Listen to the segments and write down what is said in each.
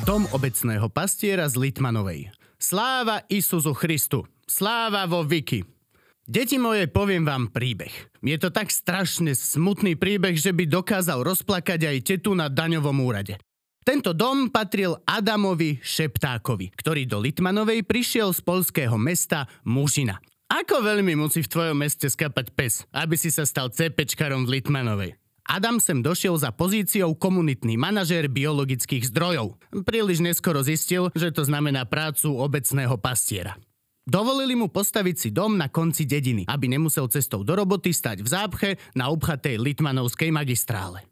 Dom obecného pastiera z Litmanovej. Sláva Isuzu Christu, sláva vo Viki. Deti moje, poviem vám príbeh. Je to tak strašne smutný príbeh, že by dokázal rozplakať aj tetu na daňovom úrade. Tento dom patril Adamovi Šeptákovi, ktorý do Litmanovej prišiel z poľského mesta Muszyna. Ako veľmi musí v tvojom meste skapať pes, aby si sa stal CPčkarom v Litmanovej? Adam sem došiel za pozíciou komunitný manažér biologických zdrojov. Príliš neskoro zistil, že to znamená prácu obecného pastiera. Dovolili mu postaviť si dom na konci dediny, aby nemusel cestou do roboty stať v zápche na obchatej Litmanovskej magistrále.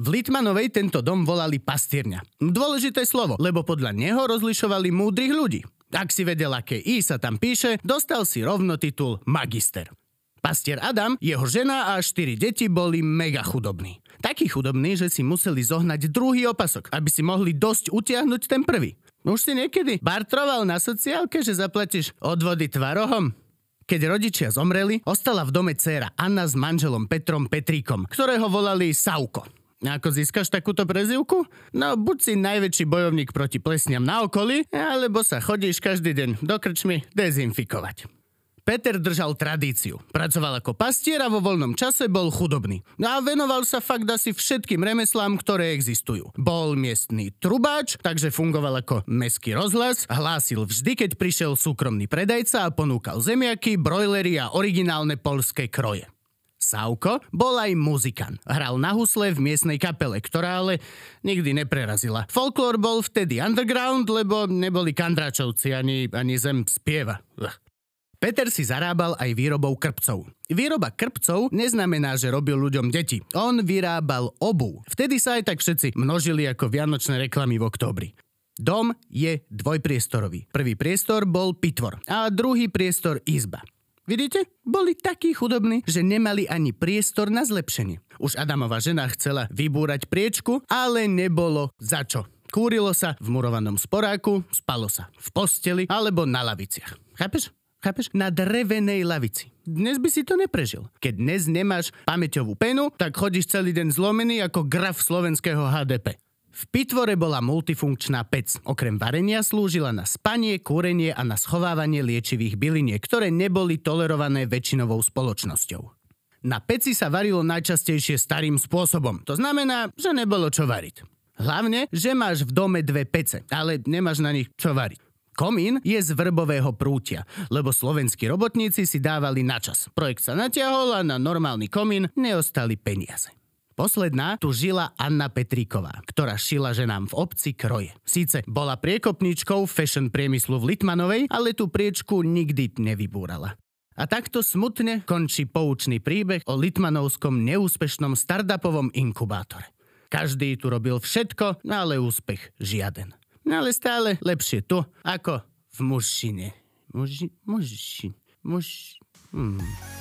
V Litmanovej tento dom volali pastierňa. Dôležité slovo, lebo podľa neho rozlišovali múdrych ľudí. Ak si vedel, aké I sa tam píše, dostal si rovno titul magister. Pastier Adam, jeho žena a 4 deti boli mega chudobní. Takí chudobní, že si museli zohnať druhý opasok, aby si mohli dosť utiahnuť ten prvý. Už si niekedy bartroval na sociálke, že zaplatíš odvody tvarohom? Keď rodičia zomreli, ostala v dome dcéra Anna s manželom Petrom Petrikom, ktorého volali Sauko. Ako získaš takúto prezývku? No, buď si najväčší bojovník proti plesňam na okolí, alebo sa chodíš každý deň do krčmy dezinfikovať. Peter držal tradíciu. Pracoval ako pastier a vo voľnom čase bol chudobný. A venoval sa fakt asi všetkým remeslám, ktoré existujú. Bol miestny trubáč, takže fungoval ako mestský rozhlas, hlásil vždy, keď prišiel súkromný predajca a ponúkal zemiaky, brojlery a originálne poľské kroje. Sauko bol aj muzikant. Hral na husle v miestnej kapele, ktorá ale nikdy neprerazila. Folklór bol vtedy underground, lebo neboli kandráčovci ani zem spieva. Peter si zarábal aj výrobou krpcov. Výroba krpcov neznamená, že robil ľuďom deti. On vyrábal obuv. Vtedy sa aj tak všetci množili ako vianočné reklamy v októbri. Dom je dvojpriestorový. Prvý priestor bol pitvor a druhý priestor izba. Vidíte? Boli takí chudobní, že nemali ani priestor na zlepšenie. Už Adamova žena chcela vybúrať priečku, ale nebolo za čo. Kúrilo sa v murovanom sporáku, spalo sa v posteli alebo na laviciach. Chápeš? Na drevenej lavici. Dnes by si to neprežil. Keď dnes nemáš pamäťovú penu, tak chodíš celý deň zlomený ako graf slovenského HDP. V pitvore bola multifunkčná pec. Okrem varenia slúžila na spanie, kúrenie a na schovávanie liečivých byliniek, ktoré neboli tolerované väčšinovou spoločnosťou. Na peci sa varilo najčastejšie starým spôsobom. To znamená, že nebolo čo variť. Hlavne, že máš v dome 2 pece, ale nemáš na nich čo variť. Komín je z vrbového prútia, lebo slovenskí robotníci si dávali na čas. Projekt sa natiahol a na normálny komín neostali peniaze. Posledná tu žila Anna Petríková, ktorá šila ženám v obci kroje. Síce bola priekopničkou fashion priemyslu v Litmanovej, ale tú priečku nikdy nevybúrala. A takto smutne končí poučný príbeh o litmanovskom neúspešnom startupovom inkubátore. Každý tu robil všetko, ale úspech žiaden. Ale stále lepšie tu, ako v Muszyne. Muszyna.